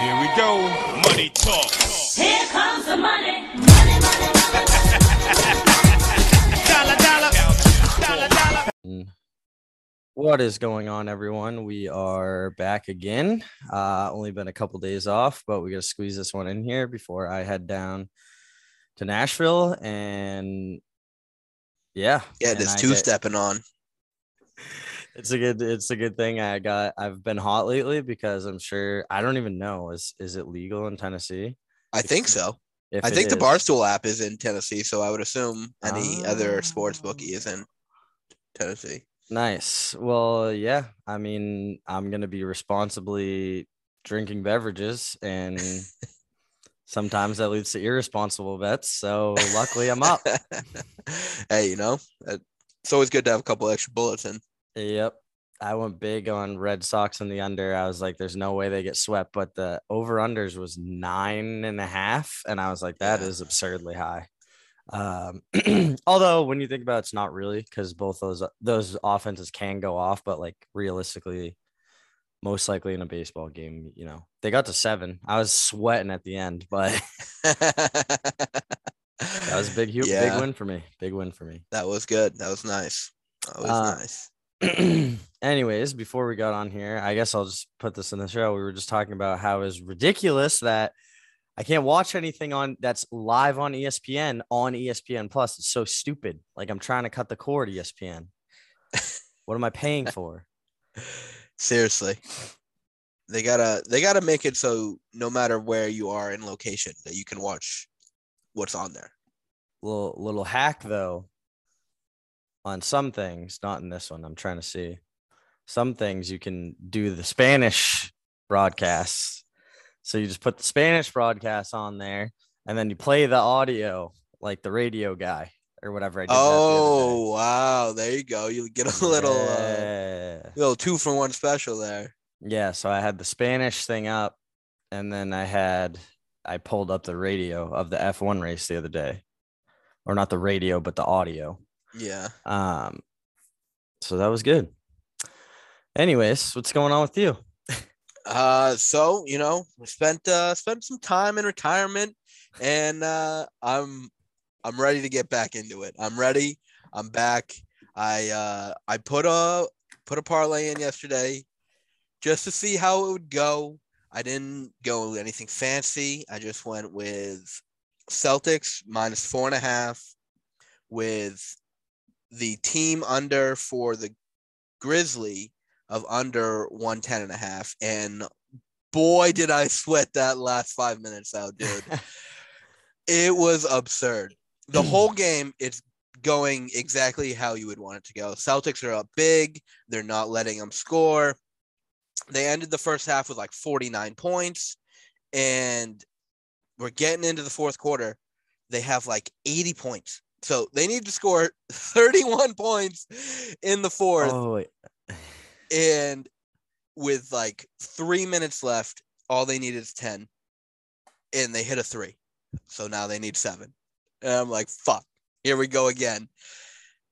Here we go. Money talk. Here comes the money. Money, money, money. Dollar, dollar. Dollar, dollar. What is going on, everyone? We are back again. Only been a couple days off, but we got to squeeze this one in here before I head down to Nashville. And yeah, this two-stepping on. It's a good thing I've been hot lately because I'm sure I don't even know is it legal in Tennessee? I think so. I think the Barstool app is in Tennessee, so I would assume any other sports bookie is in Tennessee. Nice. Well, yeah. I mean, I'm gonna be responsibly drinking beverages, and sometimes that leads to irresponsible bets. So luckily, I'm up. Hey, you know, it's always good to have a couple extra bullets in. Yep. I went big on Red Sox in the under. I was like, there's no way they get swept, but the over-unders was 9.5. And I was like, that is absurdly high. Although when you think about it, it's not really, because both those offenses can go off, but like realistically, most likely in a baseball game, you know, they got to 7. I was sweating at the end, but that was a big win for me. Big win for me. That was good. That was nice. That was nice. Anyways, before we got on here, I guess I'll just put this in the show. We were just talking about how it's ridiculous that I can't watch anything that's live on ESPN Plus. It's so stupid. Like, I'm trying to cut the cord, ESPN. What am I paying for? Seriously, they gotta make it so no matter where you are in location that you can watch what's on there. Little hack though. On some things, not in this one, I'm trying to see. Some things you can do the Spanish broadcasts. So you just put the Spanish broadcast on there, and then you play the audio like the radio guy or whatever. I did oh, wow. There you go. You get a little 2-for-1 special there. Yeah. So I had the Spanish thing up, and then I pulled up the radio of the F1 race the other day. Or not the radio, but the audio. Yeah. So that was good. Anyways, what's going on with you? So, you know, I spent some time in retirement, and I'm ready to get back into it. I'm ready. I'm back. I put a parlay in yesterday just to see how it would go. I didn't go with anything fancy. I just went with Celtics minus 4.5 with the team under for the Grizzly of under 110.5. And boy, did I sweat that last 5 minutes out, dude. It was absurd. The whole game, it's going exactly how you would want it to go. Celtics are up big. They're not letting them score. They ended the first half with like 49 points. And we're getting into the fourth quarter. They have like 80 points. So they need to score 31 points in the fourth. Oh, and with like 3 minutes left, all they need is 10, and they hit a 3. So now they need 7. And I'm like, fuck, here we go again.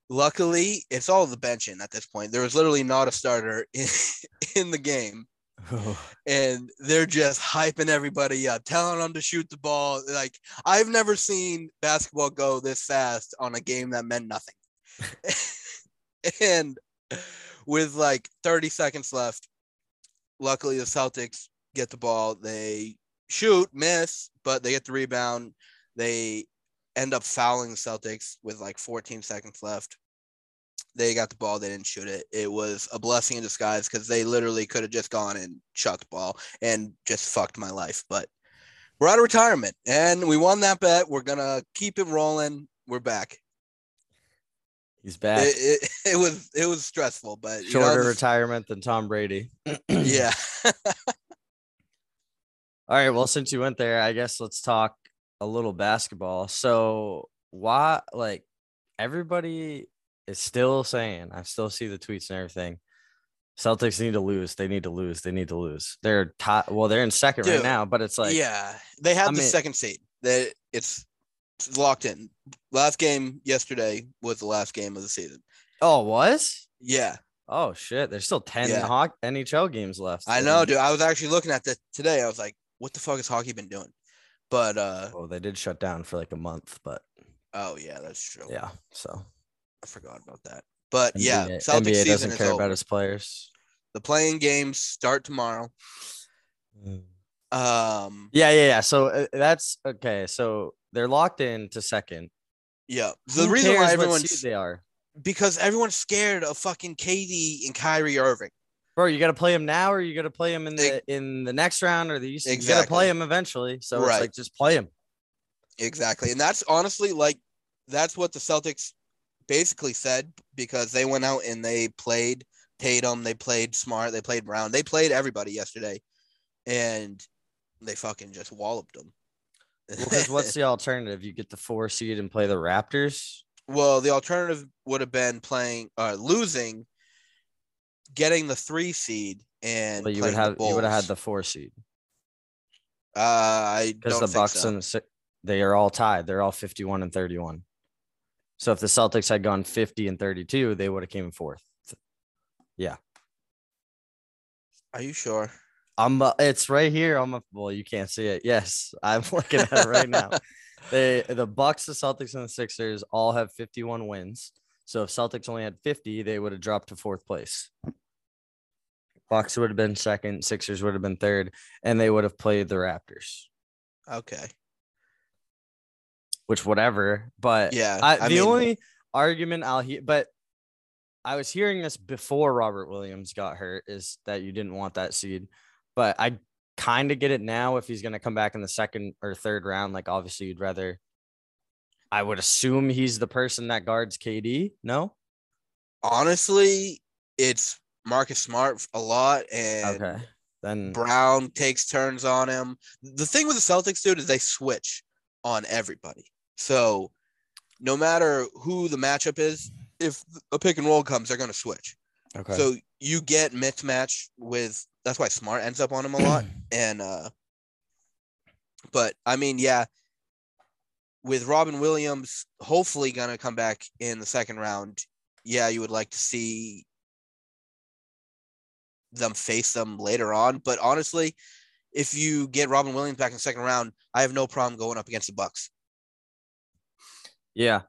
Luckily, it's all the benching at this point. There was literally not a starter in the game. Oh. And they're just hyping everybody up, telling them to shoot the ball. Like, I've never seen basketball go this fast on a game that meant nothing. And with like 30 seconds left, luckily the Celtics get the ball. They shoot, miss, but they get the rebound. They end up fouling the Celtics with like 14 seconds left. They got the ball. They didn't shoot it. It was a blessing in disguise because they literally could have just gone and chucked the ball and just fucked my life. But we're out of retirement, and we won that bet. We're going to keep it rolling. We're back. He's back. It was stressful, but shorter retirement than Tom Brady. Yeah. All right. Well, since you went there, I guess let's talk a little basketball. So why, like, everybody is still saying, I still see the tweets and everything, Celtics need to lose. They need to lose. They need to lose. They're top. Well, they're in second right now, but it's like, yeah, they have second seed. It's locked in. Last game yesterday was the last game of the season. Oh, it was? Yeah. Oh shit. There's still 10 NHL games left. I know, dude. I was actually looking at that today. I was like, what the fuck has hockey been doing? But well, they did shut down for like a month, but oh yeah, that's true. Yeah, so I forgot about that. But NBA, yeah, Celtics NBA doesn't care about his players. The play-in games start tomorrow. Yeah. So that's okay. So they're locked in to second. Yeah. The reason why everyone's they are because everyone's scared of fucking KD and Kyrie Irving. Bro, you got to play him now, or you got to play him in the next round, or you got to play him eventually. So right. It's like just play him. Exactly, and that's honestly like that's what the Celtics basically said because they went out and they played Tatum, they played Smart, they played Brown, they played everybody yesterday, and they fucking just walloped them. Because what's the alternative? You get the 4 seed and play the Raptors? Well, the alternative would have been playing losing, getting the 3 seed, and but you would have had the 4 seed. I because the Bucks so. And they are all tied. They're all 51-31. So if the Celtics had gone 50-32, they would have came fourth. Yeah. Are you sure? It's right here. Well, you can't see it. Yes, I'm looking at it right now. The Bucks, the Celtics, and the Sixers all have 51 wins. So if Celtics only had 50, they would have dropped to fourth place. Bucks would have been second. Sixers would have been third, and they would have played the Raptors. Okay. Which whatever, but yeah, only argument I'll hear, but I was hearing this before Robert Williams got hurt, is that you didn't want that seed, but I kind of get it now. If he's going to come back in the second or third round, like obviously you'd rather, I would assume he's the person that guards KD. No, honestly, it's Marcus Smart a lot. And okay. Then Brown takes turns on him. The thing with the Celtics, dude, is they switch on everybody. So no matter who the matchup is, if a pick and roll comes, they're going to switch. Okay. So you get mismatch with – that's why Smart ends up on him a lot. And but, I mean, yeah, with Robin Williams hopefully going to come back in the second round, yeah, you would like to see them face them later on. But honestly, if you get Robin Williams back in the second round, I have no problem going up against the Bucks. Yeah.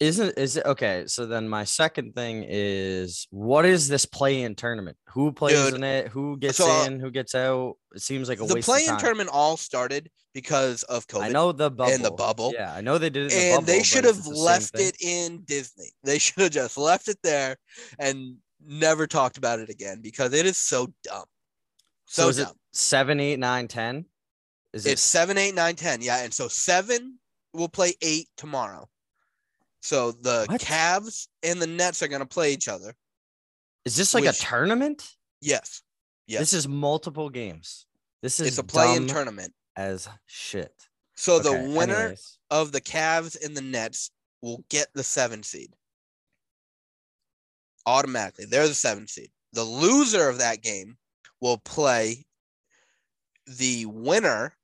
Is it okay? So then my second thing is, what is this play-in tournament? Who plays in it? Who gets in? Who gets out? It seems like a waste of time. The play-in tournament all started because of COVID. I know the bubble. And the bubble. Yeah, I know they did it in the bubble. And they should have left it in Disney. They should have just left it there and never talked about it again because it is so dumb. So is it 7, 8, 9, 10? It's 7, 8, 9, 10. Yeah, and so 7 will play 8 tomorrow. So the Cavs and the Nets are going to play each other. Is this like a tournament? Yes. This is multiple games. It's a play-in tournament as shit. So the winner of the Cavs and the Nets will get the 7 seed. Automatically. They're the 7 seed. The loser of that game will play the winner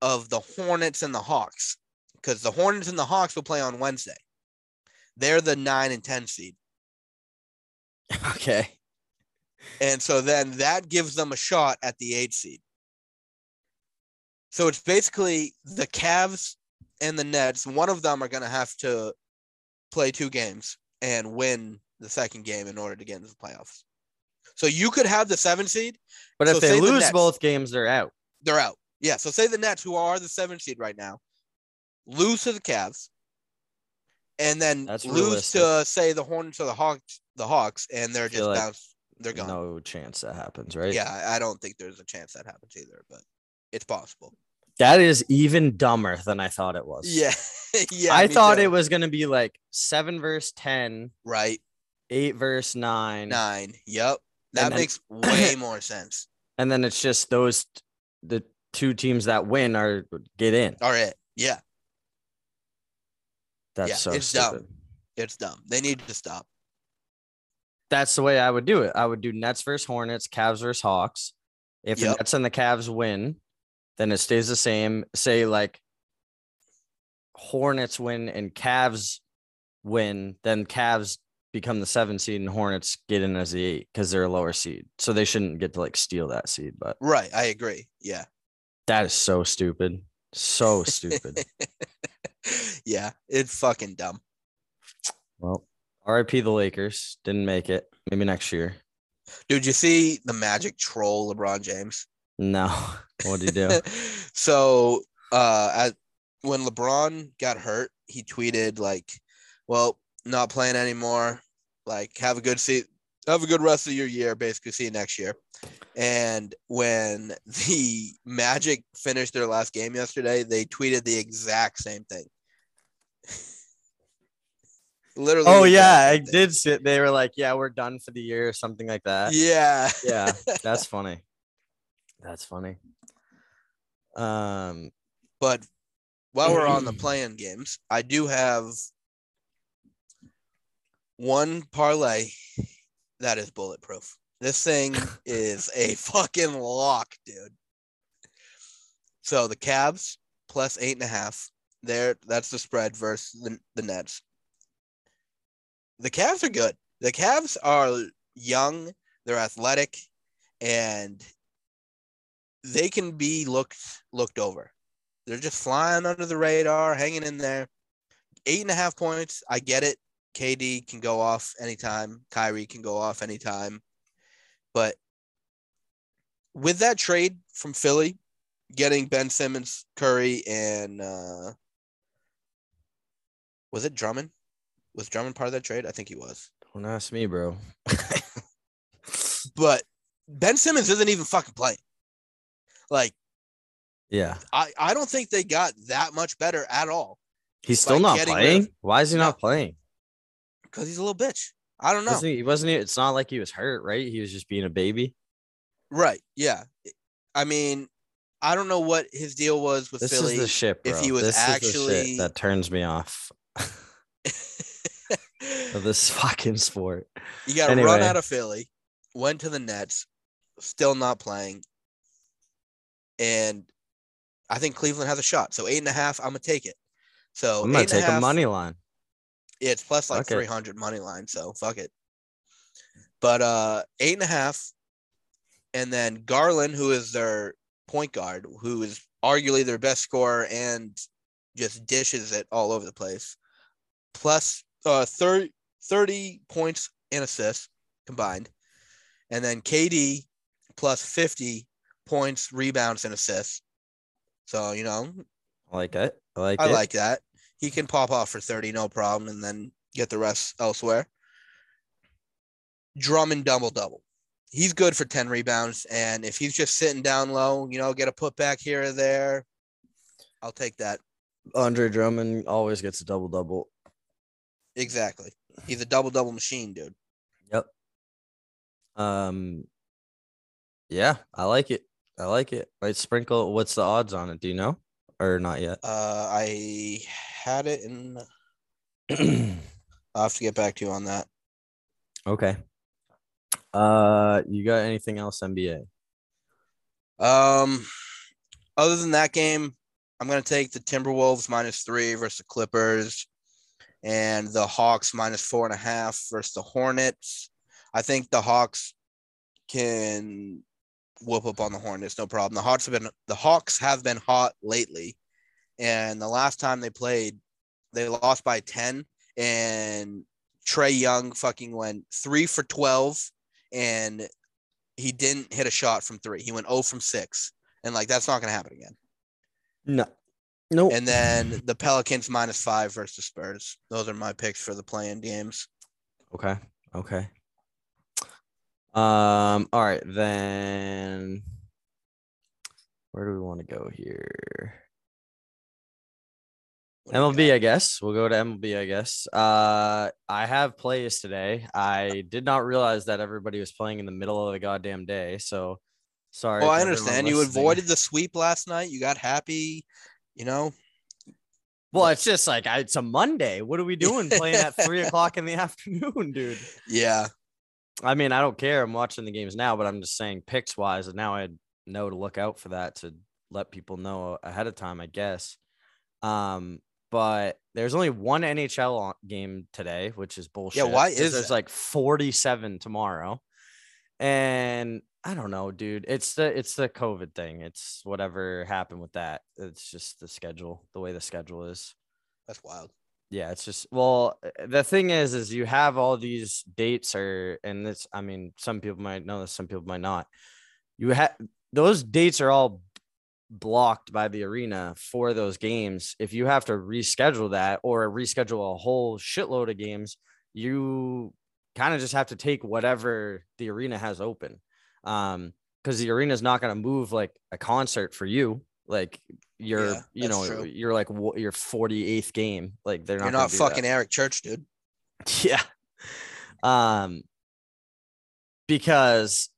of the Hornets and the Hawks, because the Hornets and the Hawks will play on Wednesday. They're the 9 and 10 seed. Okay. And so then that gives them a shot at the 8 seed. So it's basically the Cavs and the Nets. One of them are going to have to play 2 games and win the second game in order to get into the playoffs. So you could have the 7 seed. But if they lose both games, they're out. They're out. Yeah. So say the Nets, who are the 7 seed right now, lose to the Cavs. And then lose to, say, the Hornets or the Hawks, and they're just bounced. They're gone. No chance that happens, right? Yeah, I don't think there's a chance that happens either, but it's possible. That is even dumber than I thought it was. Yeah. Yeah. I thought it was going to be like 7 versus 10. Right. 8 versus 9. 9. Yep. That makes way more sense. And then it's just the 2 teams that win get in. All right. Yeah. That's so stupid. Dumb. It's dumb. They need to stop. That's the way I would do it. I would do Nets versus Hornets, Cavs versus Hawks. If the Nets and the Cavs win, then it stays the same. Say like Hornets win and Cavs win, then Cavs become the 7 seed and Hornets get in as the 8 because they're a lower seed. So they shouldn't get to like steal that seed. But right, I agree. Yeah. That is so stupid. So stupid. Yeah, it's fucking dumb. Well, RIP the Lakers. Didn't make it. Maybe next year. Dude, you see the Magic troll LeBron James? No. What did he do? So when LeBron got hurt, he tweeted like, well, not playing anymore. Like, have a good seat. Have a good rest of your year. Basically, see you next year. And when the Magic finished their last game yesterday, they tweeted the exact same thing. Literally. Oh, yeah. I did see it. They were like, yeah, we're done for the year or something like that. Yeah. Yeah. That's funny. That's funny. But while we're on the play-in games, I do have one parlay that is bulletproof. This thing is a fucking lock, dude. So the Cavs plus 8.5. There, that's the spread versus the Nets. The Cavs are good. The Cavs are young. They're athletic, and they can be looked over. They're just flying under the radar, hanging in there. 8.5 points. I get it. KD can go off anytime. Kyrie can go off anytime. But with that trade from Philly, getting Ben Simmons, Curry, and was it Drummond? Was Drummond part of that trade? I think he was. Don't ask me, bro. But Ben Simmons isn't even fucking playing. Like, yeah. I don't think they got that much better at all. He's still not playing? Why is he not playing? Because he's a little bitch. I don't know. It's not like he was hurt, right? He was just being a baby. Right. Yeah. I mean, I don't know what his deal was with Philly. This is the shit, bro. If he was actually... that turns me off. Of this fucking sport. You got run out of Philly, went to the Nets, still not playing. And I think Cleveland has a shot. So 8.5, I'm going to take it. So I'm going to take a money line. Yeah, it's plus like 300 money line, so fuck it. But 8.5, and then Garland, who is their point guard, who is arguably their best scorer and just dishes it all over the place, plus 30 points and assists combined, and then KD plus 50 points, rebounds, and assists. So, you know. I like it. I like that. He can pop off for 30, no problem, and then get the rest elsewhere. Drummond double-double. He's good for 10 rebounds, and if he's just sitting down low, you know, get a putback here or there, I'll take that. Andre Drummond always gets a double-double. Exactly. He's a double-double machine, dude. Yep. Yeah, I like it. I like it. I'd sprinkle. What's the odds on it? Do you know? Or not yet? I had it in. I'll have to get back to you on that. Okay. You got anything else, NBA? Other than that game, I'm going to take the Timberwolves minus 3 versus the Clippers and the Hawks minus 4.5 versus the Hornets. I think the Hawks can whoop up on the Hornets, no problem. The Hawks have been hot lately, and the last time they played, they lost by 10. And Trae Young fucking went 3 for 12, and he didn't hit a shot from 3. He went 0 from 6, and like that's not gonna happen again. No. And then the Pelicans minus 5 versus the Spurs. Those are my picks for the play-in games. Okay. All right, then where do we want to go here? MLB, I guess. We'll go to MLB, I guess. I have plays today. I did not realize that everybody was playing in the middle of the goddamn day, so sorry. Oh, I understand. You avoided the sweep last night. You got happy, you know. Well, it's just like, it's a Monday. What are we doing playing at 3 o'clock in the afternoon, dude? Yeah. I mean, I don't care. I'm watching the games now, but I'm just saying picks wise. And now I know to look out for that to let people know ahead of time, I guess. But there's only one NHL game today, which is bullshit. Yeah, why is there's like 47 tomorrow, and I don't know, dude. It's the COVID thing. It's whatever happened with that. It's just the schedule, the way the schedule is. That's wild. Yeah, it's just, well, the thing is you have all these dates and this, I mean, some people might know this, some people might not. You have those dates are all blocked by the arena for those games. If you have to reschedule that or reschedule a whole shitload of games, you kind of just have to take whatever the arena has open. Because the arena is not going to move like a concert for you. Like you're like your 48th game. Like you're not fucking that. Eric Church, dude. Yeah. Because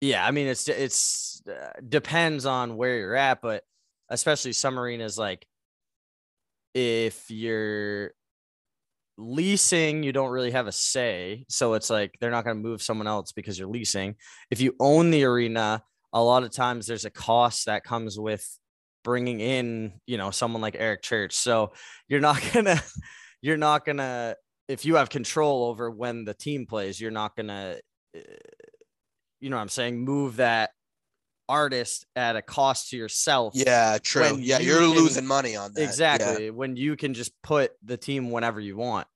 yeah, I mean, it's depends on where you're at, but especially some arenas, like if you're leasing, you don't really have a say. So it's like they're not going to move someone else because you're leasing. If you own the arena, a lot of times there's a cost that comes with bringing in, someone like Eric Church. So you're not gonna, if you have control over when the team plays, you're not gonna, I'm saying, move that artist at a cost to yourself. Yeah, true. Yeah, you're losing money on that. Exactly. Yeah. When you can just put the team whenever you want.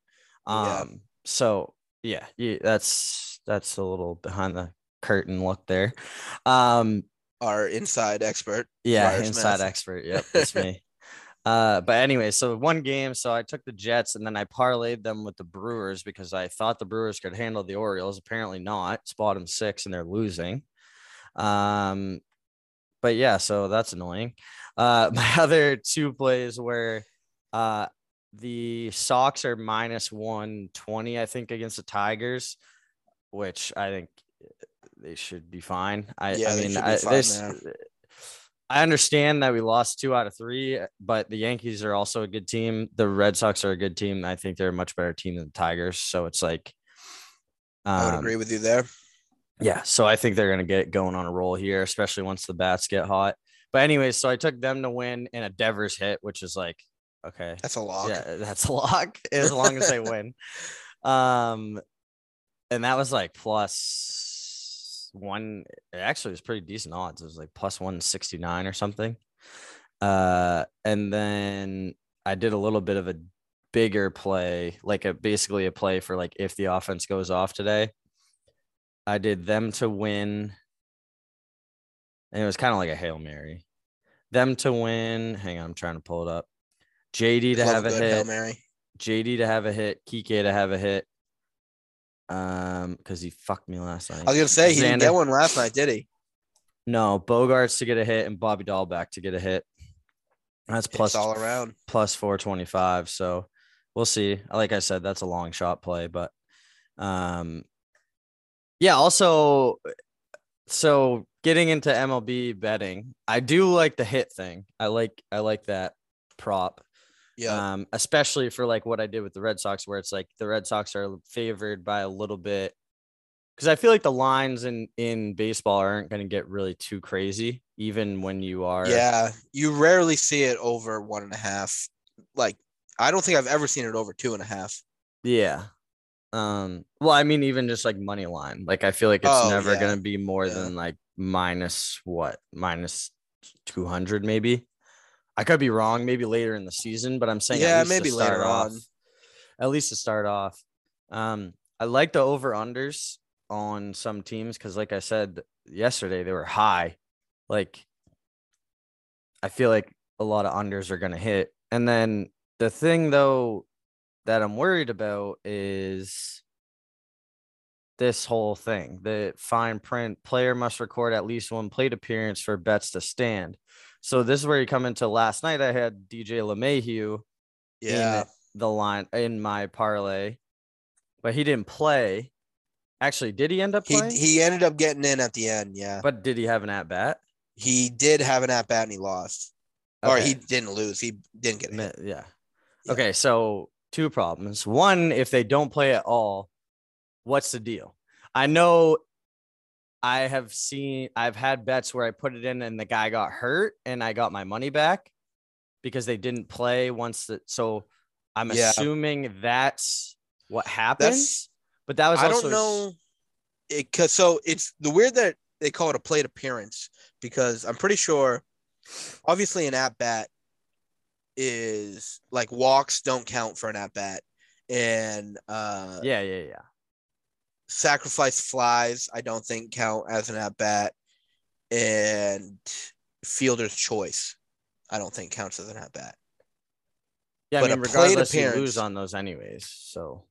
So yeah, that's a little behind the curtain look there. Our inside expert. Yeah, inside expert. Yep, that's me. But anyway, so one game, so I took the Jets and then I parlayed them with the Brewers because I thought the Brewers could handle the Orioles. Apparently not. It's bottom six and they're losing. But yeah, so that's annoying. My other two plays were the Sox are -120, I think, against the Tigers, which I think they should be fine. I understand that we lost 2 out of 3, but the Yankees are also a good team. The Red Sox are a good team. I think they're a much better team than the Tigers. So it's like, I would agree with you there. Yeah. So I think they're going to get going on a roll here, especially once the bats get hot. But anyway, so I took them to win in a Devers hit, which is like, okay, that's a lock. Yeah, that's a lock as long as they win. And that was like +1. It actually was pretty decent odds. It was like +169 or something. And then I did a little bit of a bigger play, like basically a play for like if the offense goes off today. I did them to win, and it was kind of like a Hail Mary. Them to win. Hang on, I'm trying to pull it up. JD to have a hit. Hail Mary. JD to have a hit. Kike to have a hit. Because he fucked me last night. I was gonna say he didn't get one last night, did he? No, Bogarts to get a hit and Bobby Dahlbeck to get a hit. That's plus all around +425. So we'll see. Like I said, that's a long shot play, but yeah, also, so getting into MLB betting, I do like the hit thing. I like that prop. Yeah. Especially for like what I did with the Red Sox, where it's like the Red Sox are favored by a little bit, because I feel like the lines in baseball aren't going to get really too crazy, even when you are. Yeah, you rarely see it over 1.5. Like, I don't think I've ever seen it over 2.5. Yeah. Well, I mean, even just like money line, like I feel like it's never going to be more than like minus 200, maybe. I could be wrong, maybe later in the season, but I'm saying maybe later on. At least to start off. I like the over-unders on some teams because, like I said yesterday, they were high. Like, I feel like a lot of unders are going to hit. And then the thing, though, that I'm worried about is this whole thing. The fine print: player must record at least one plate appearance for bets to stand. So this is where you come into last night. I had DJ LeMahieu in the line in my parlay, but he didn't play. Actually, did he end up playing? He ended up getting in at the end. Yeah. But did he have an at bat? He did have an at bat and he lost. Okay. Or he didn't lose. He didn't get in. Yeah. Okay. So, two problems. One, if they don't play at all, what's the deal? I know I've had bets where I put it in and the guy got hurt and I got my money back because they didn't play so I'm assuming that's what happens. But that was, I don't know. It's weird that they call it a plate appearance, because I'm pretty sure, obviously, an at-bat is like walks don't count for an at-bat. And sacrifice flies, I don't think count as an at-bat. And fielder's choice, I don't think counts as an at-bat. Yeah, but I mean, regardless, you lose on those anyways. So,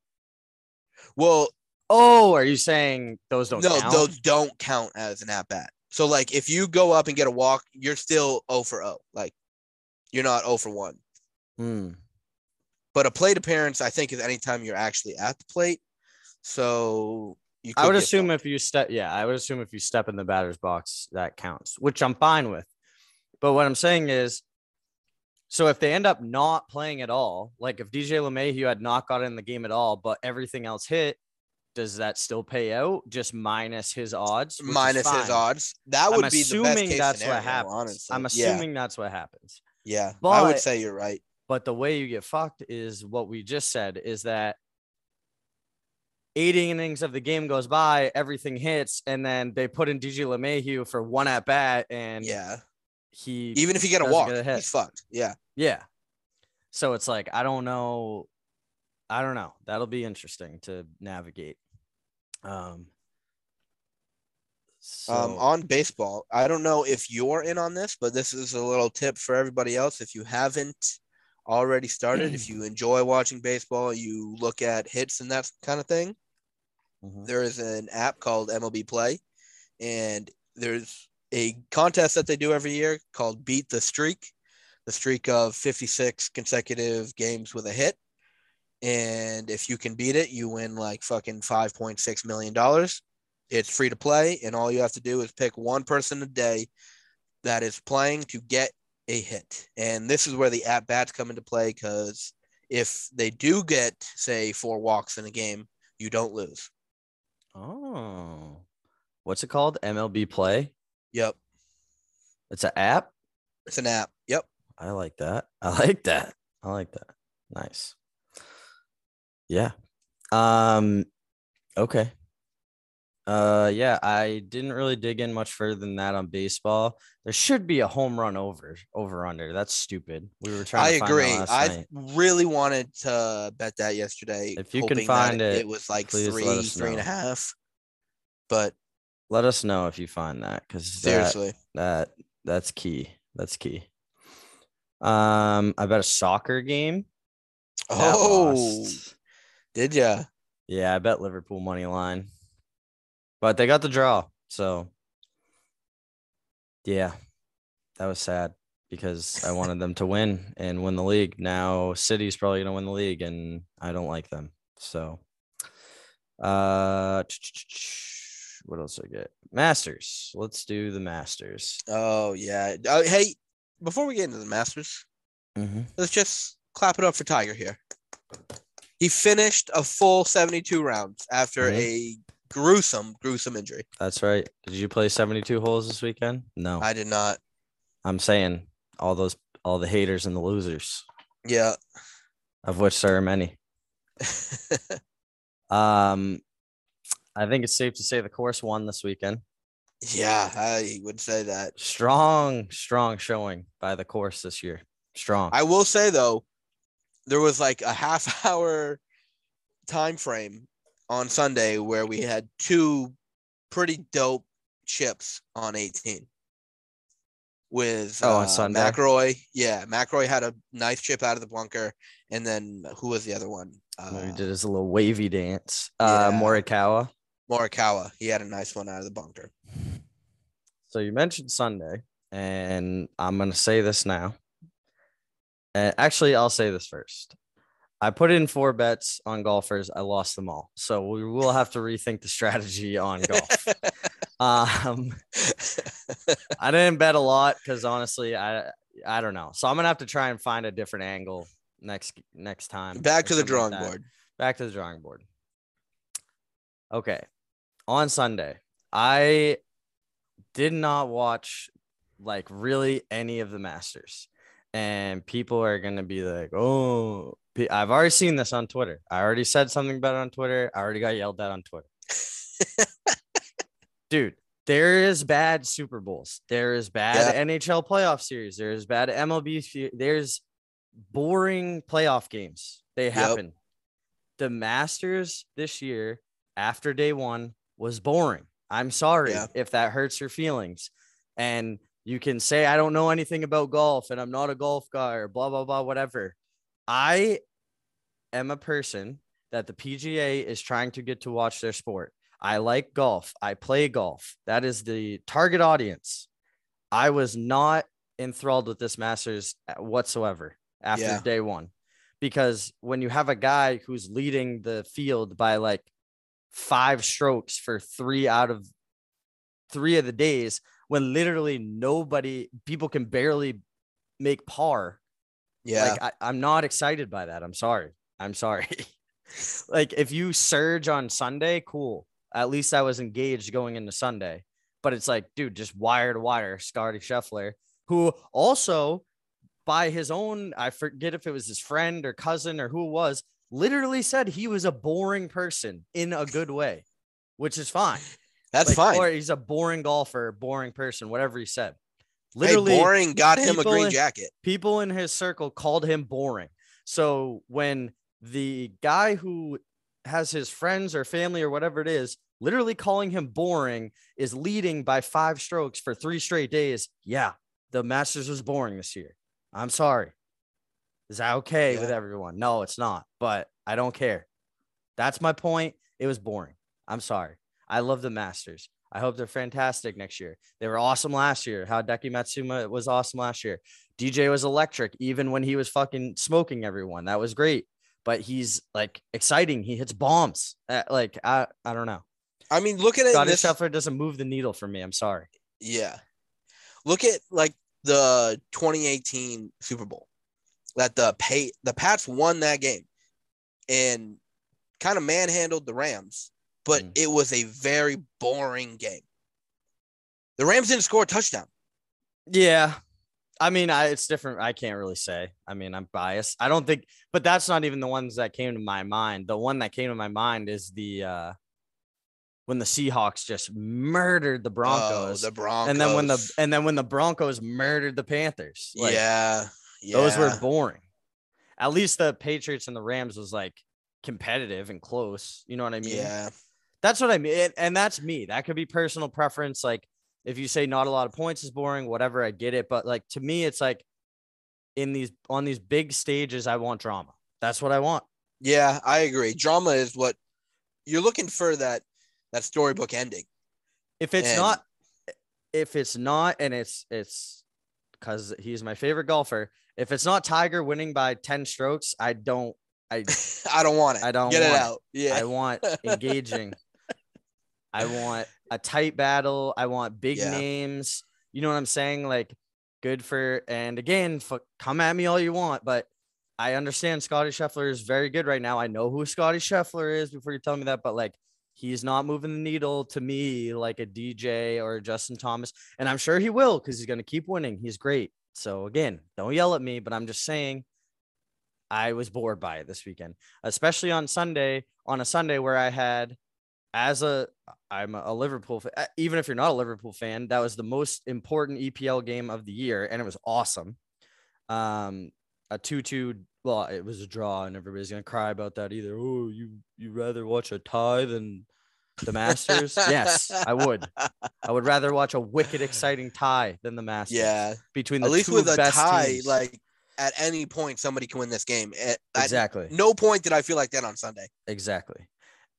well, oh, are you saying those don't count? No, those don't count as an at-bat. So, like, if you go up and get a walk, you're still 0 for 0. Like, you're not 0 for 1. Hmm. But a plate appearance, I think, is anytime you're actually at the plate. So, you could I would assume if you step in the batter's box, that counts, which I'm fine with. But what I'm saying is, so if they end up not playing at all, like if DJ LeMahieu had not got in the game at all, but everything else hit, does that still pay out? Just minus his odds? Minus his odds. That would be the best case scenario, honestly. I'm assuming that's what happens. Yeah, but I would say you're right. But the way you get fucked is what we just said, is that 8 innings of the game goes by, everything hits, and then they put in DJ LeMahieu for one at bat, and he even if he got a walk, he's fucked. Yeah. So it's like, I don't know. That'll be interesting to navigate. On baseball, I don't know if you're in on this, but this is a little tip for everybody else. If you haven't already started, if you enjoy watching baseball, you look at hits and that kind of thing. Mm-hmm. There is an app called MLB Play, and there's a contest that they do every year called Beat the streak of 56 consecutive games with a hit. And if you can beat it, you win like fucking $5.6 million. It's free to play. And all you have to do is pick one person a day that is playing to get a hit. And this is where the at-bats come into play, because if they do get, say, 4 walks in a game, you don't lose. Oh, what's it called? MLB Play? Yep. It's an app? It's an app. Yep. I like that. Nice. Yeah. Okay. Yeah, I didn't really dig in much further than that on baseball. There should be a home run over under. That's stupid. We were trying to find that last night. I really wanted to bet that yesterday. If you can find it, it was like 3.5. But let us know if you find that, because seriously, that's key. That's key. I bet a soccer game. Oh, did ya? Yeah, I bet Liverpool money line, but they got the draw. So yeah, that was sad, because I wanted them to win and win the league. Now City's probably gonna win the league, and I don't like them. So, what else did I get? Masters. Let's do the Masters. Oh, yeah. Hey, before we get into the Masters, let's just clap it up for Tiger here. He finished a full 72 rounds after a gruesome injury. That's right. Did you play 72 holes this weekend? No, I did not. I'm saying all the haters and the losers. Yeah. Of which there are many. I think it's safe to say the course won this weekend. Yeah, I would say that. Strong showing by the course this year. Strong. I will say, though, there was like a half-hour time frame on Sunday where we had 2 pretty dope chips on 18. With on Sunday. McIlroy. Yeah, McIlroy had a nice chip out of the bunker. And then who was the other one? He did his little wavy dance. Morikawa. He had a nice one out of the bunker. So you mentioned Sunday, and I'm going to say this now. Actually, I'll say this first. I put in 4 bets on golfers. I lost them all. So we will have to rethink the strategy on golf. I didn't bet a lot because, honestly, I don't know. So I'm going to have to try and find a different angle next time. Back to the drawing board. Back to the drawing board. Okay. On Sunday, I did not watch like really any of the Masters, and people are going to be like, oh, I've already seen this on Twitter. I already said something about it on Twitter. I already got yelled at on Twitter. Dude, There is bad Super Bowls. There is bad NHL playoff series. There is bad MLB. There's boring playoff games. They happen. Yep. The Masters this year after day one was boring. I'm sorry if that hurts your feelings. And you can say, I don't know anything about golf and I'm not a golf guy or blah, blah, blah, whatever. I am a person that the PGA is trying to get to watch their sport. I like golf. I play golf. That is the target audience. I was not enthralled with this Masters whatsoever after day one, because when you have a guy who's leading the field by like 5 strokes for 3 out of 3 of the days, when literally people can barely make par. Yeah. Like I'm not excited by that. I'm sorry. Like if you surge on Sunday, cool. At least I was engaged going into Sunday, but it's like, dude, just wire to wire, Scottie Scheffler, who also by his own, I forget if it was his friend or cousin or who it was, literally said he was a boring person in a good way, which is fine. That's fine. Or he's a boring golfer, boring person, whatever he said. Literally, hey, boring got him a green jacket. People in his circle called him boring. So when the guy who has his friends or family or whatever it is, literally calling him boring is leading by 5 strokes for 3 straight days. Yeah. The Masters was boring this year. I'm sorry. Is that okay with everyone? No, it's not, but I don't care. That's my point. It was boring. I'm sorry. I love the Masters. I hope they're fantastic next year. They were awesome last year. How Deki Matsuma was awesome last year. DJ was electric, even when he was fucking smoking everyone. That was great. But he's like exciting. He hits bombs. Like, I don't know. I mean, look at it. Scottie Scheffler doesn't move the needle for me. I'm sorry. Yeah. Look at like the 2018 Super Bowl that the Pats won that game and kind of manhandled the Rams, but it was a very boring game. The Rams didn't score a touchdown. Yeah. I mean, it's different. I can't really say. I mean, I'm biased. I don't think, but that's not even the ones that came to my mind. The one that came to my mind is the when the Seahawks just murdered the Broncos. Oh, the Broncos. And then when the Broncos murdered the Panthers. Like, yeah. Those were boring. At least the Patriots and the Rams was like competitive and close. You know what I mean? Yeah. That's what I mean. And that's me. That could be personal preference. Like, if you say not a lot of points is boring, whatever, I get it. But like, to me, it's like on these big stages, I want drama. That's what I want. Yeah, I agree. Drama is what you're looking for, that storybook ending. If it's not, and it's because he's my favorite golfer. If it's not Tiger winning by 10 strokes, I I don't want it. I don't get want it out. Yeah. I want engaging. I want a tight battle. I want big names. You know what I'm saying? Like, good for, and again, come at me all you want, but I understand Scottie Scheffler is very good right now. I know who Scottie Scheffler is before you tell me that, but like, he's not moving the needle to me like a DJ or a Justin Thomas. And I'm sure he will, because he's going to keep winning. He's great. So again, don't yell at me, but I'm just saying I was bored by it this weekend, especially on a Sunday where I had, I'm a Liverpool fan. Even if you're not a Liverpool fan, that was the most important EPL game of the year, and it was awesome. A 2-2, well, it was a draw, and everybody's gonna cry about that either. Oh, you rather watch a tie than the Masters? Yes, I would. I would rather watch a wicked exciting tie than the Masters. Yeah, between the at least two with best a tie, teams. Like at any point somebody can win this game. Exactly. At no point did I feel like that on Sunday. Exactly.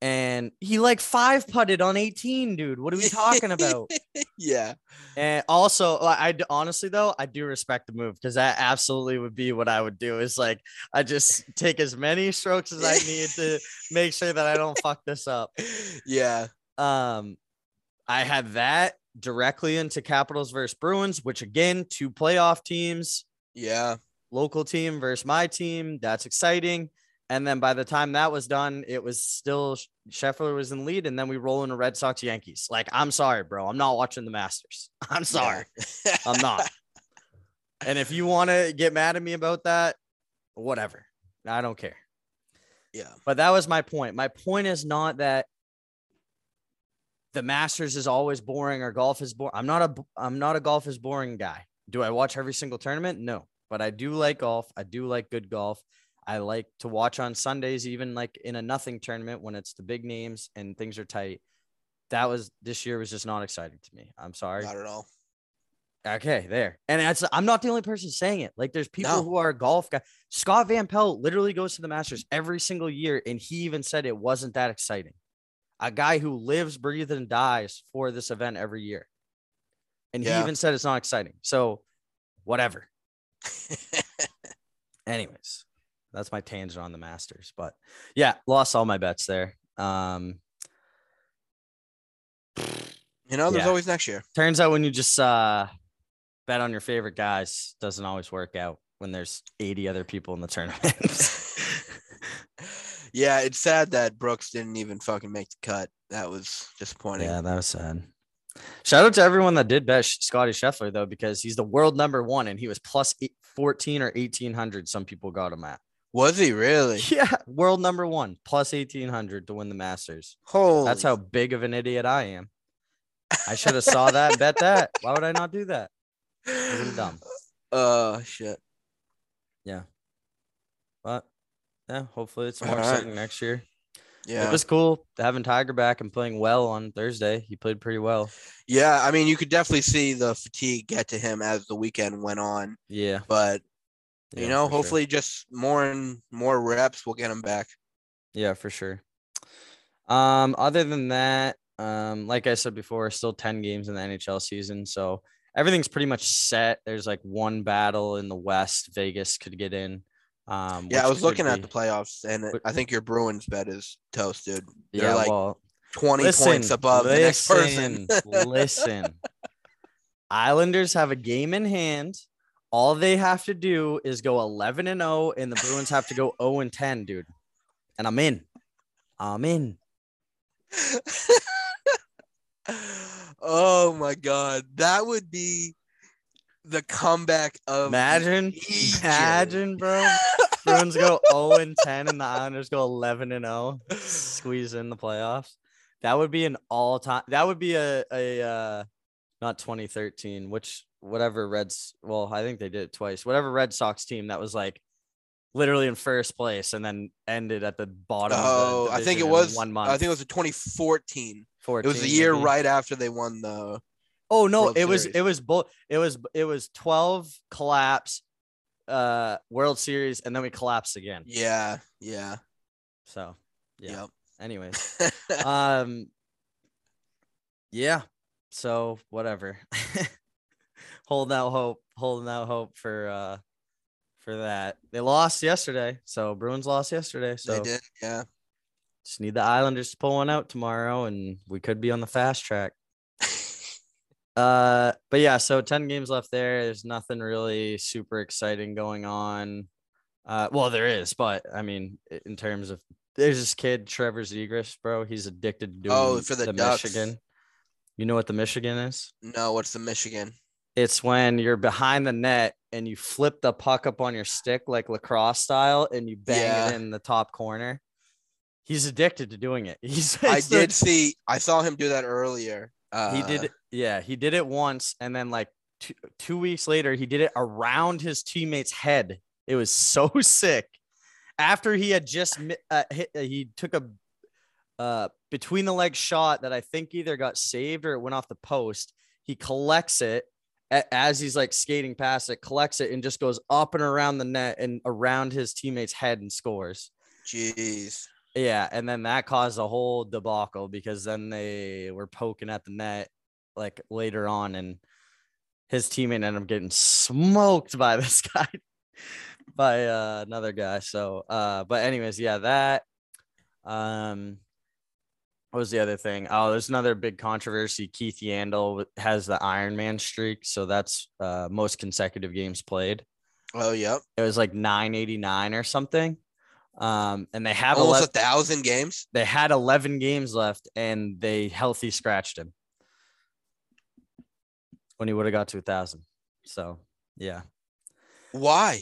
And he like 5-putted on 18, dude. What are we talking about? Yeah. And also, I honestly though, I do respect the move, because that absolutely would be what I would do. Is like, I just take as many strokes as I need to make sure that I don't fuck this up. Yeah. I had that directly into Capitals versus Bruins, which again, 2 playoff teams. Yeah. Local team versus my team. That's exciting. And then by the time that was done, it was still Scheffler was in lead. And then we roll into Red Sox Yankees. Like, I'm sorry, bro. I'm not watching the Masters. I'm sorry. Yeah. I'm not. And if you want to get mad at me about that, whatever. I don't care. Yeah. But that was my point. My point is not that the Masters is always boring or golf is boring. I'm not a golf is boring guy. Do I watch every single tournament? No, but I do like golf. I do like good golf. I like to watch on Sundays, even like in a nothing tournament when it's the big names and things are tight. This year was just not exciting to me. I'm sorry. Not at all. Okay, there. And I'm not the only person saying it. Like, there's people who are golf guys. Scott Van Pelt literally goes to the Masters every single year, and he even said it wasn't that exciting. A guy who lives, breathes, and dies for this event every year. And he even said it's not exciting. So, whatever. Anyways, that's my tangent on the Masters. But, yeah, lost all my bets there. There's always next year. Turns out when you just bet on your favorite guys, doesn't always work out when there's 80 other people in the tournament. Yeah, it's sad that Brooks didn't even fucking make the cut. That was disappointing. Yeah, that was sad. Shout out to everyone that did bet Scottie Scheffler, though, because he's the world #1, and he was plus 14 or 1,800. Some people got him at. Was he really? Yeah, world #1, plus 1,800 to win the Masters. Holy. That's how big of an idiot I am. I should have saw that, bet that. Why would I not do that? I'm dumb. Oh, shit. Yeah. But, yeah, hopefully it's more exciting next year. Yeah. It was cool having Tiger back and playing well on Thursday. He played pretty well. Yeah, I mean, you could definitely see the fatigue get to him as the weekend went on. Yeah. But, hopefully just more and more reps will get him back. Yeah, for sure. Other than that, like I said before, still 10 games in the NHL season, so everything's pretty much set. There's like one battle in the West. Vegas could get in. I was looking at the playoffs, and I think your Bruins bet is toast, dude. They're 20 points above the next person. Listen, Islanders have a game in hand. All they have to do is go 11-0, and the Bruins have to go 0-10, dude. And I'm in. Oh my God, that would be the comeback of imagine, bro. Bruins go 0-10 and the Islanders go 11-0, squeeze in the playoffs. That would be an all-time. That would be a not 2013, I think they did it twice. Whatever Red Sox team that was like literally in first place and then ended at the bottom. Oh, I think it was 1 month. I think it was 2014. It was the year right after they won the. Oh no! It was 12 collapse, World Series, and then we collapsed again. Yeah, yeah. So, yeah. Yep. Anyways, yeah. So whatever. Holding out hope for that. They lost yesterday, so Bruins lost yesterday. So they did, yeah. Just need the Islanders to pull one out tomorrow, and we could be on the fast track. But yeah, so 10 games left there. There's nothing really super exciting going on. Well, there is, but I mean, in terms of there's this kid, Trevor Zegras, bro. He's addicted to doing for the Ducks. Michigan. You know what the Michigan is? No, what's the Michigan? It's when you're behind the net and you flip the puck up on your stick like lacrosse style and you bang it in the top corner. He's addicted to doing it. I saw him do that earlier. He did it once, and then like two weeks later, he did it around his teammate's head. It was so sick. After he had just he took a between the leg shot that I think either got saved or it went off the post. He collects it. As he's like skating past it, collects it and just goes up and around the net and around his teammate's head and scores. Jeez. Yeah. And then that caused a whole debacle because then they were poking at the net like later on and his teammate ended up getting smoked by this guy, by another guy. So, but anyways, yeah, that, what was the other thing? Oh, there's another big controversy. Keith Yandle has the Ironman streak, so that's most consecutive games played. Oh, yep. It was like 989 or something. And they have almost 1,000 games. They had 11 games left, and they healthy scratched him when he would have got to 1,000. So yeah. Why?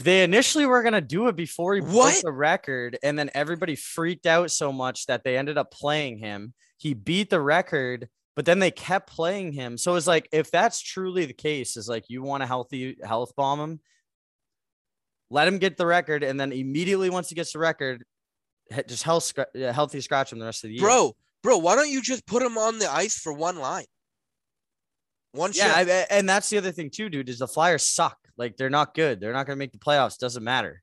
They initially were going to do it before he broke the record, and then everybody freaked out so much that they ended up playing him. He beat the record, but then they kept playing him. So it's like, if that's truly the case, is like you want to health bomb him, let him get the record, and then immediately once he gets the record, just healthy scratch him the rest of the year. Bro, why don't you just put him on the ice for one line? And that's the other thing too, dude, is the Flyers suck. Like, they're not good. They're not going to make the playoffs. Doesn't matter.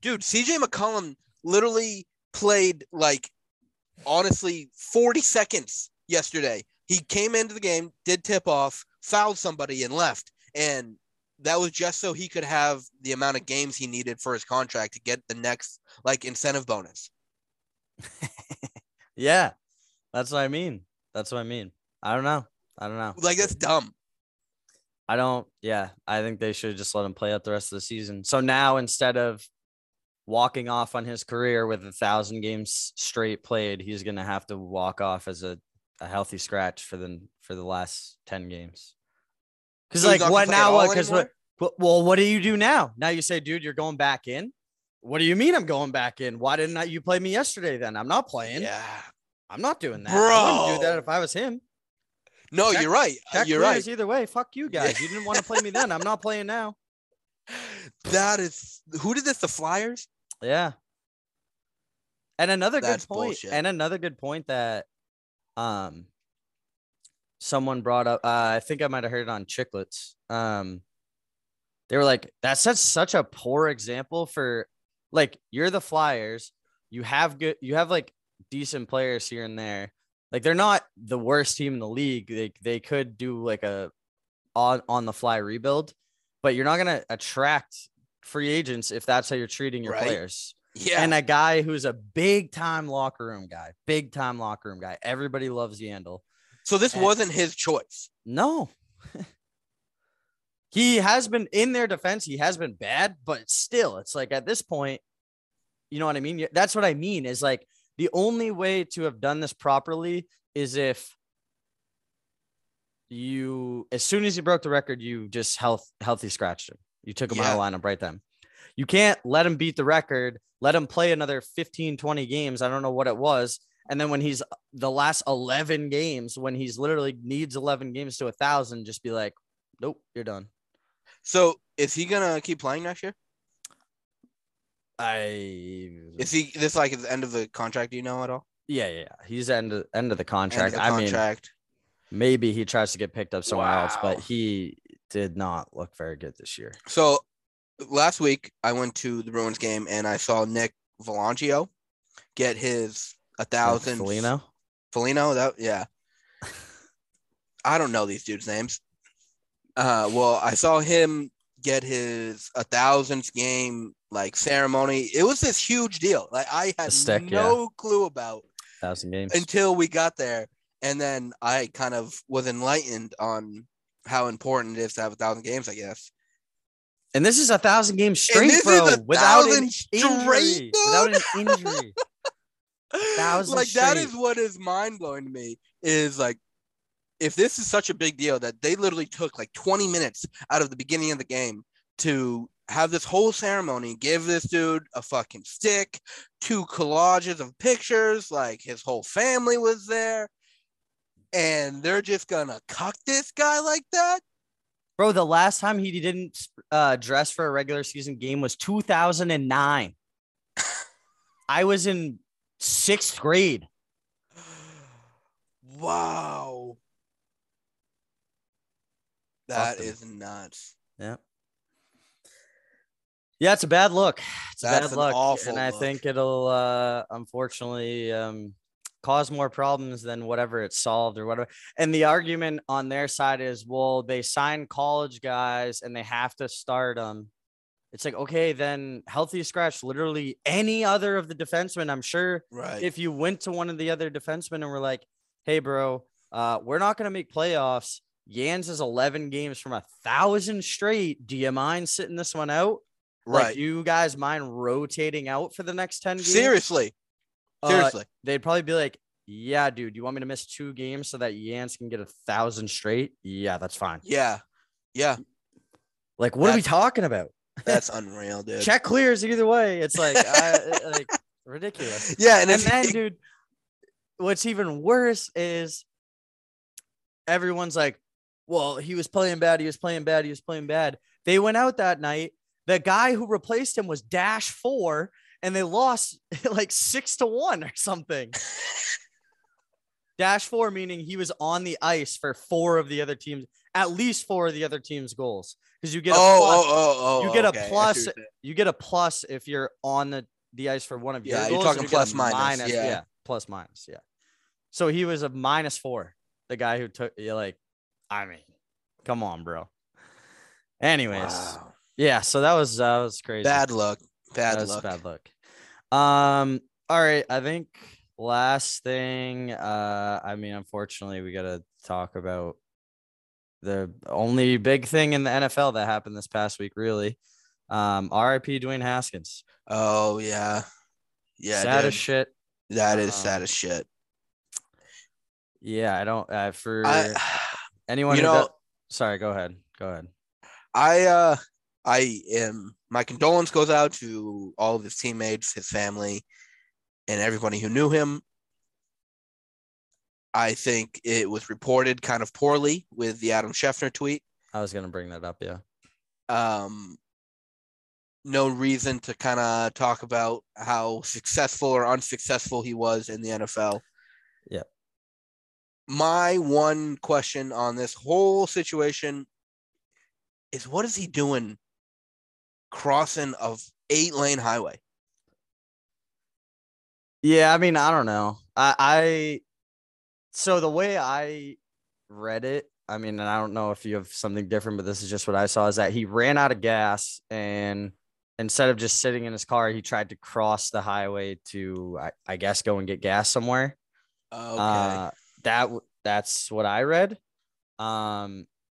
Dude, CJ McCollum literally played, like, honestly, 40 seconds yesterday. He came into the game, did tip off, fouled somebody, and left. And that was just so he could have the amount of games he needed for his contract to get the next, like, incentive bonus. Yeah, that's what I mean. I don't know. Like, that's dumb. I think they should just let him play out the rest of the season. So now, instead of walking off on his career with 1,000 games straight played, he's going to have to walk off as a healthy scratch for the last 10 games. Cause so like what now? What do you do now? Now you say, dude, you're going back in. What do you mean I'm going back in? Why didn't you play me yesterday? Then I'm not playing. Yeah. I'm not doing that. Bro. I wouldn't do that if I was him. No, you're right. You're right. Either way, fuck you guys. You didn't want to play me then. I'm not playing now. That is who did this? The Flyers. Yeah. And another good point that someone brought up. I think I might have heard it on Chicklets. They were like, that's such a poor example for, like, you're the Flyers. You have like decent players here and there. Like, they're not the worst team in the league. They could do like a on the fly rebuild, but you're not going to attract free agents if that's how you're treating your players. Yeah. And a guy who's a big time locker room guy. Everybody loves Yandle. So this wasn't his choice. No. He has been, in their defense, he has been bad, but still, it's like at this point, you know what I mean? That's what I mean is, like, the only way to have done this properly is if you, as soon as you broke the record, you just healthy scratched him. You took him out of the lineup right then. You can't let him beat the record, let him play another 15, 20 games. I don't know what it was. And then when he's the last 11 games, when he's literally needs 11 games to 1,000, just be like, nope, you're done. So is he going to keep playing next year? Is this like at the end of the contract? Do you know at all? Yeah. He's end of the contract. I mean, maybe he tries to get picked up somewhere else, but he did not look very good this year. So last week I went to the Bruins game and I saw Nick Foligno get his 1,000. Foligno. I don't know these dudes' names. Well, I saw him get his 1,000th game, like, ceremony. It was this huge deal. Like, I had no clue about 1,000 games until we got there. And then I kind of was enlightened on how important it is to have 1,000 games, I guess. And this is 1,000 games straight, bro. Without an injury. 1,000 like, straight. That is what is mind blowing to me is, like, if this is such a big deal that they literally took like 20 minutes out of the beginning of the game to have this whole ceremony, give this dude a fucking stick, 2 collages of pictures, like his whole family was there, and they're just gonna cuck this guy like that? Bro, the last time he didn't dress for a regular season game was 2009. I was in 6th grade. Wow. That is nuts. Yeah. Yeah, it's a bad look. That's an awful look. I think it'll unfortunately cause more problems than whatever it's solved or whatever. And the argument on their side is, well, they sign college guys and they have to start them. It's like, okay, then healthy scratch literally any other of the defensemen. I'm sure if you went to one of the other defensemen and were like, hey, bro, we're not going to make playoffs. Yans is 11 games from 1,000 straight. Do you mind sitting this one out? Right. Like, you guys mind rotating out for the next 10 games? Seriously. They'd probably be like, yeah, dude, you want me to miss 2 games so that Yans can get 1,000 straight? Yeah, that's fine. Yeah. Like, what are we talking about? That's unreal, dude. Check clears either way. It's like ridiculous. Yeah. And then, dude. what's even worse is everyone's like, well, he was playing bad. He was playing bad. He was playing bad. They went out that night. The guy who replaced him was -4 and they lost like 6-1 or something. -4, meaning he was on the ice for at least four of the other team's goals. Because you get a plus. You get a plus if you're on the ice for one of your goals. You're talking plus minus. Yeah, plus minus. Yeah. So he was a -4. The guy who took you, like, I mean, come on, bro. Anyways, yeah. So that was crazy. Bad luck. All right. I think last thing. I mean, unfortunately, we got to talk about the only big thing in the NFL that happened this past week, really. R.I.P. Dwayne Haskins. Oh yeah, yeah. Sad as shit. That is sad as shit. Yeah, I don't. Anyone? Sorry. Go ahead. I am. My condolence goes out to all of his teammates, his family, and everybody who knew him. I think it was reported kind of poorly with the Adam Schefter tweet. I was going to bring that up, yeah. No reason to kind of talk about how successful or unsuccessful he was in the NFL. Yeah. My one question on this whole situation is, what is he doing crossing of 8-lane highway? Yeah, I mean, I don't know. So the way I read it, I mean, and I don't know if you have something different, but this is just what I saw, is that he ran out of gas, and instead of just sitting in his car, he tried to cross the highway to, I guess, go and get gas somewhere. Okay. That's what I read.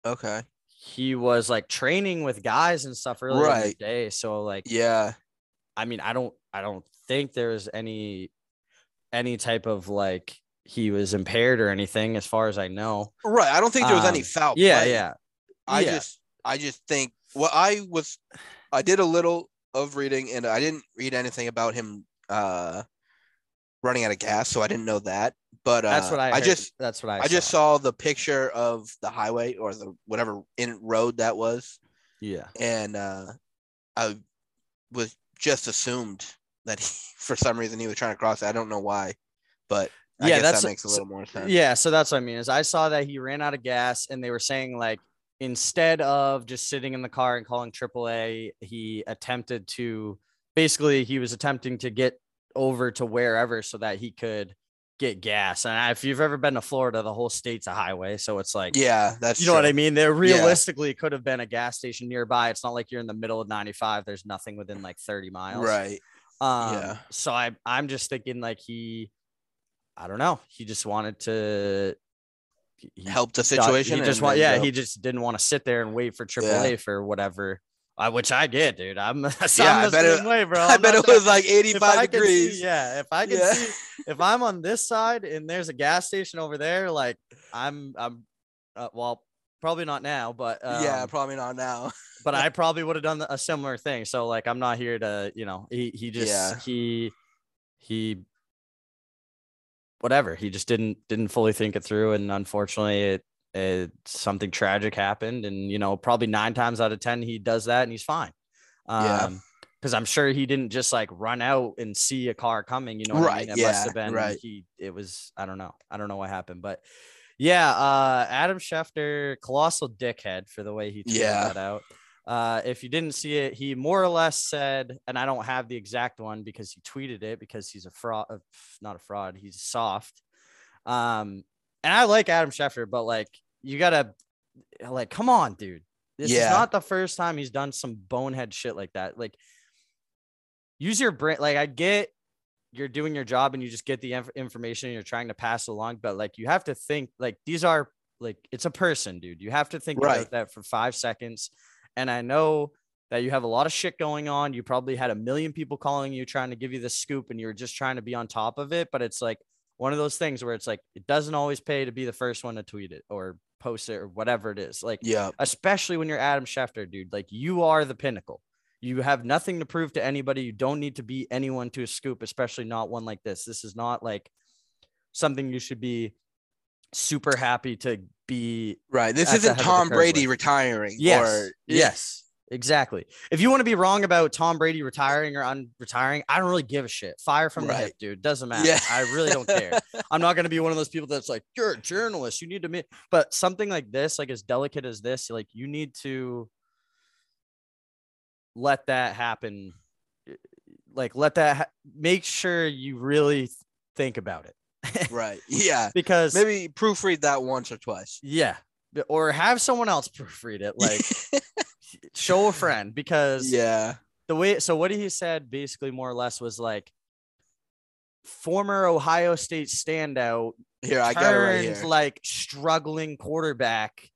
Okay. He was like training with guys and stuff earlier in the day. So like, yeah, I mean, I don't think there's any type of like, he was impaired or anything, as far as I know. Right. I don't think there was any foul play. Yeah. I just think I did a little of reading, and I didn't read anything about him running out of gas. So I didn't know that, but that's what I heard. I just saw the picture of the highway or the whatever road that was. Yeah. And I was just assumed that for some reason he was trying to cross it. I don't know why, but I guess that makes a little more sense. Yeah, so that's what I mean, is I saw that he ran out of gas, and they were saying, like, instead of just sitting in the car and calling AAA, he was attempting to get over to wherever so that he could get gas. And if you've ever been to Florida, the whole state's a highway, so it's like, yeah, that's, you know, true. What I mean, there realistically could have been a gas station nearby. It's not like you're in the middle of 95. There's nothing within like 30 miles. Right. Yeah. So I'm just thinking, like, I don't know. He just wanted to help the situation. He just didn't want to sit there and wait for AAA for whatever. Which I get, dude. I'm the same way, bro. I bet it was like 85 degrees. If I can see, if I'm on this side and there's a gas station over there, like I'm well, probably not now, but probably not now. But I probably would have done a similar thing. So like, I'm not here to, you know, he just whatever. He just didn't fully think it through. And unfortunately it something tragic happened, and, you know, probably 9 times out of 10, he does that and he's fine. Cause I'm sure he didn't just like run out and see a car coming, you know what I mean? I don't know what happened, but yeah. Adam Schefter, colossal dickhead for the way he took that out. If you didn't see it, he more or less said, and I don't have the exact one because he tweeted it, because he's a fraud, not a fraud. He's soft. And I like Adam Schefter, but like, you gotta, like, come on, dude. This is not the first time he's done some bonehead shit like that. Like, use your brain. Like, I get you're doing your job and you just get the information and you're trying to pass along, but like, you have to think, like, these are like, it's a person, dude. You have to think about that for 5 seconds. And I know that you have a lot of shit going on. You probably had a million people calling you, trying to give you the scoop, and you were just trying to be on top of it. But it's like one of those things where it's like, it doesn't always pay to be the first one to tweet it or post it or whatever it is. Like, especially when you're Adam Schefter, dude, like, you are the pinnacle. You have nothing to prove to anybody. You don't need to beat anyone to a scoop, especially not one like this. This is not like something you should be super happy to be. Right. This isn't Tom Brady retiring. Yes. Or, yes. Exactly. If you want to be wrong about Tom Brady retiring or unretiring, I don't really give a shit. Fire from the hip, dude. Doesn't matter. Yeah. I really don't care. I'm not going to be one of those people that's like, you're a journalist. You need to meet. But something like this, like as delicate as this, like you need to let that happen. Like let that make sure you really think about it. Right. Yeah. Because maybe proofread that once or twice. Yeah. Or have someone else proofread it. Like. Show a friend, because the way, so what he said basically more or less was like, former Ohio State standout here, I got it right here, like struggling quarterback.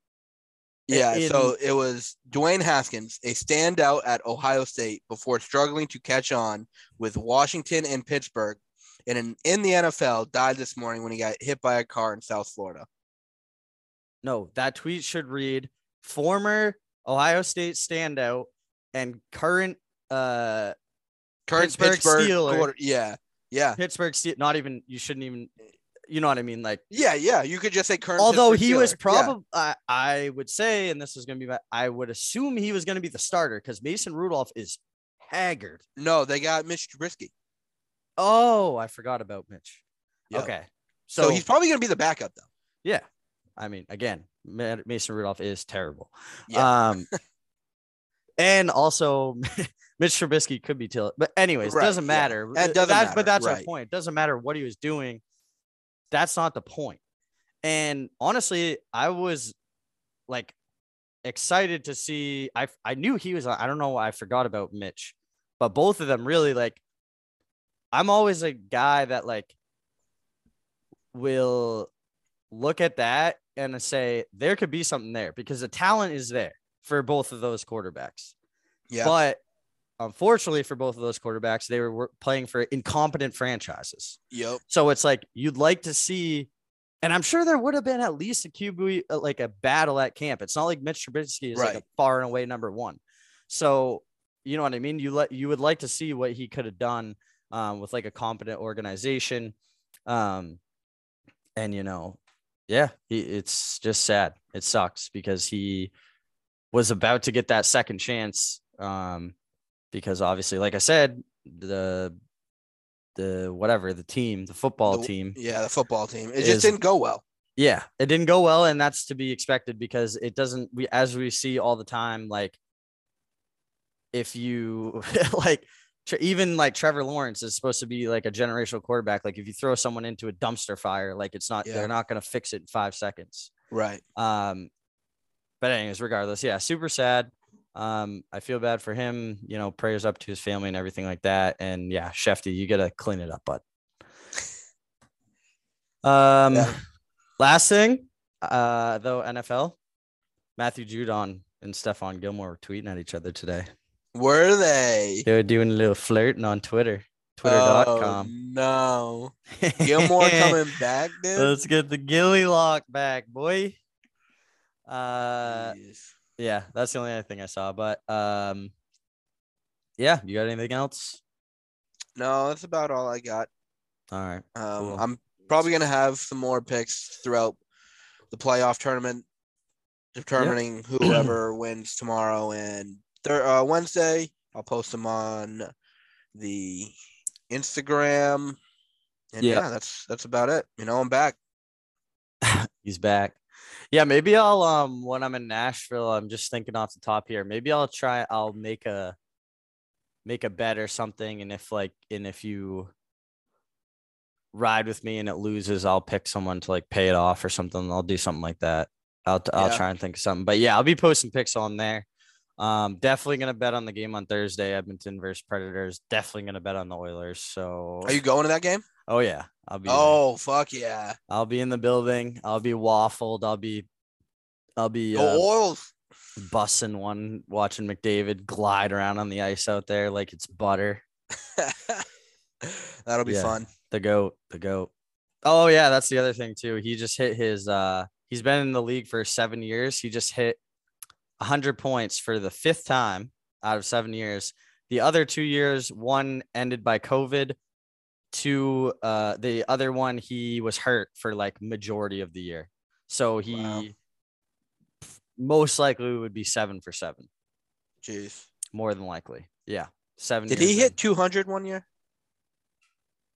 So it was Dwayne Haskins, a standout at Ohio State before struggling to catch on with Washington and Pittsburgh, and in the NFL, died this morning when he got hit by a car in South Florida. No, that tweet should read, former Ohio State standout and current Pittsburgh Steelers. Pittsburgh Steelers. Not even, you shouldn't even, you know what I mean? Like, you could just say current. Although Pittsburgh he Steelers. Was probably, I would say, and this is going to be, I would assume he was going to be the starter because Mason Rudolph is haggard. No, they got Mitch Trubisky. Oh, I forgot about Mitch. Yep. Okay. So he's probably going to be the backup though. Yeah. I mean, again, Mason Rudolph is terrible. Yeah. And also Mitch Trubisky could be till, but anyways, it doesn't matter. Yeah. It doesn't matter. But that's our point. It doesn't matter what he was doing. That's not the point. And honestly, I was like excited to see, I knew he was, I don't know why I forgot about Mitch, but both of them really, like, I'm always a guy that like will look at that and say there could be something there, because the talent is there for both of those quarterbacks. Yeah. But unfortunately for both of those quarterbacks, they were playing for incompetent franchises. Yep. So it's like, you'd like to see, and I'm sure there would have been at least a QB, like a battle at camp. It's not like Mitch Trubisky is like a far and away number one. So, you know what I mean? You would like to see what he could have done with like a competent organization. And you know, it's just sad. It sucks because he was about to get that second chance. Because obviously, like I said, the football team, it just didn't go well. Yeah, it didn't go well, and that's to be expected because it doesn't. As we see all the time, like if you like. Even like Trevor Lawrence is supposed to be like a generational quarterback. Like if you throw someone into a dumpster fire, like it's not, they're not going to fix it in 5 seconds. Right. But anyways, regardless. Yeah. Super sad. I feel bad for him, you know, prayers up to his family and everything like that. And yeah, Shefty, you got to clean it up, bud. Last thing, though, NFL, Matthew Judon and Stephon Gilmore were tweeting at each other today. Were they? They were doing a little flirting on Twitter.com. No. Gilmore coming back, dude. Let's get the Gilly lock back, boy. Yeah, that's the only other thing I saw. But yeah, you got anything else? No, that's about all I got. All right. Cool. I'm probably gonna have some more picks throughout the playoff tournament, determining whoever wins tomorrow and Wednesday. I'll post them on the Instagram. And that's about it. You know, I'm back. He's back. Yeah, maybe I'll when I'm in Nashville, I'm just thinking off the top here. Maybe I'll make a bet or something, and if you ride with me and it loses, I'll pick someone to like pay it off or something. I'll do something like that. I'll try and think of something. But yeah, I'll be posting pics on there. Definitely gonna bet on the game on Thursday, Edmonton versus Predators. Definitely gonna bet on the Oilers. So, are you going to that game? Oh yeah, I'll be. Oh fuck yeah! I'll be in the building. I'll be waffled. I'll be. The Oils. Bussing one, watching McDavid glide around on the ice out there like it's butter. That'll be fun. The goat. Oh yeah, that's the other thing too. He just hit his. He's been in the league for 7 years. He just hit 100 points for the 5th time out of 7 years. The other 2 years, one ended by COVID, to the other one, he was hurt for like majority of the year. So he most likely would be 7 for 7. Jeez. More than likely. Yeah. 7. Did he hit 200 one year?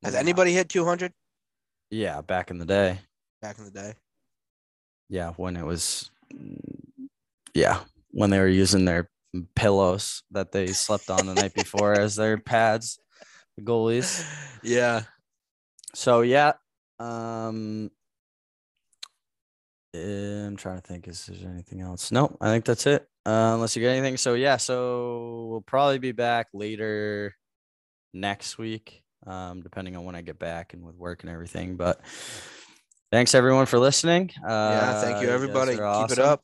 Has anybody hit 200? Yeah. Back in the day. Yeah. When it was. Yeah. When they were using their pillows that they slept on the night before as their pads. Goalies. Yeah. So yeah. I'm trying to think. Is there anything else? No, I think that's it. Unless you get anything. So yeah. So we'll probably be back later next week, depending on when I get back and with work and everything. But thanks everyone for listening. Yeah. Thank you everybody. Keep it up.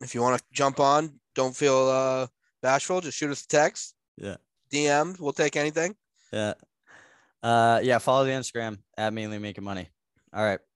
If you want to jump on, don't feel bashful. Just shoot us a text. Yeah. DMs. We'll take anything. Yeah. Yeah. Follow the Instagram at Mainly Making Money. All right.